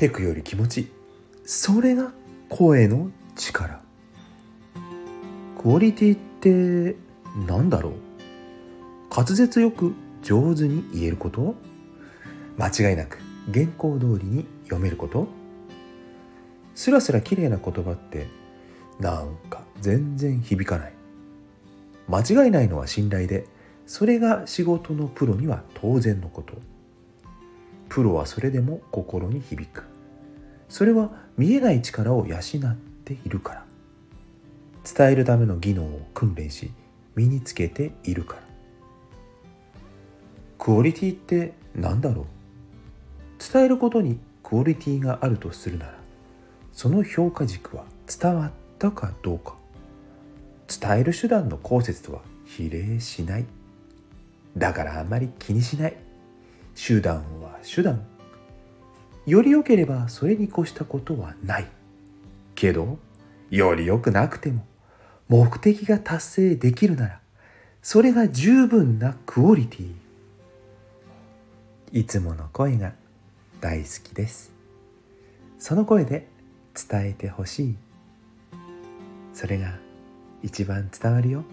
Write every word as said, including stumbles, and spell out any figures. テクより気持ちいい。それが声の力。クオリティって何だろう？滑舌よく上手に言えること、間違いなく原稿通りに読めること、スラスラ綺麗な言葉ってなんか全然響かない。間違いないのは信頼で、それが仕事のプロには当然のこと。プロはそれでも心に響く。それは見えない力を養っているから、伝えるための技能を訓練し身につけているから。クオリティって何だろう？伝えることにクオリティがあるとするなら、その評価軸は伝わったかどうか。伝える手段の効説とは比例しない。だからあまり気にしない。手段は手段。より良ければそれに越したことはない。けどより良くなくても目的が達成できるなら、それが十分なクオリティ。いつもの声が大好きです。その声で伝えてほしい。それが一番伝わるよ。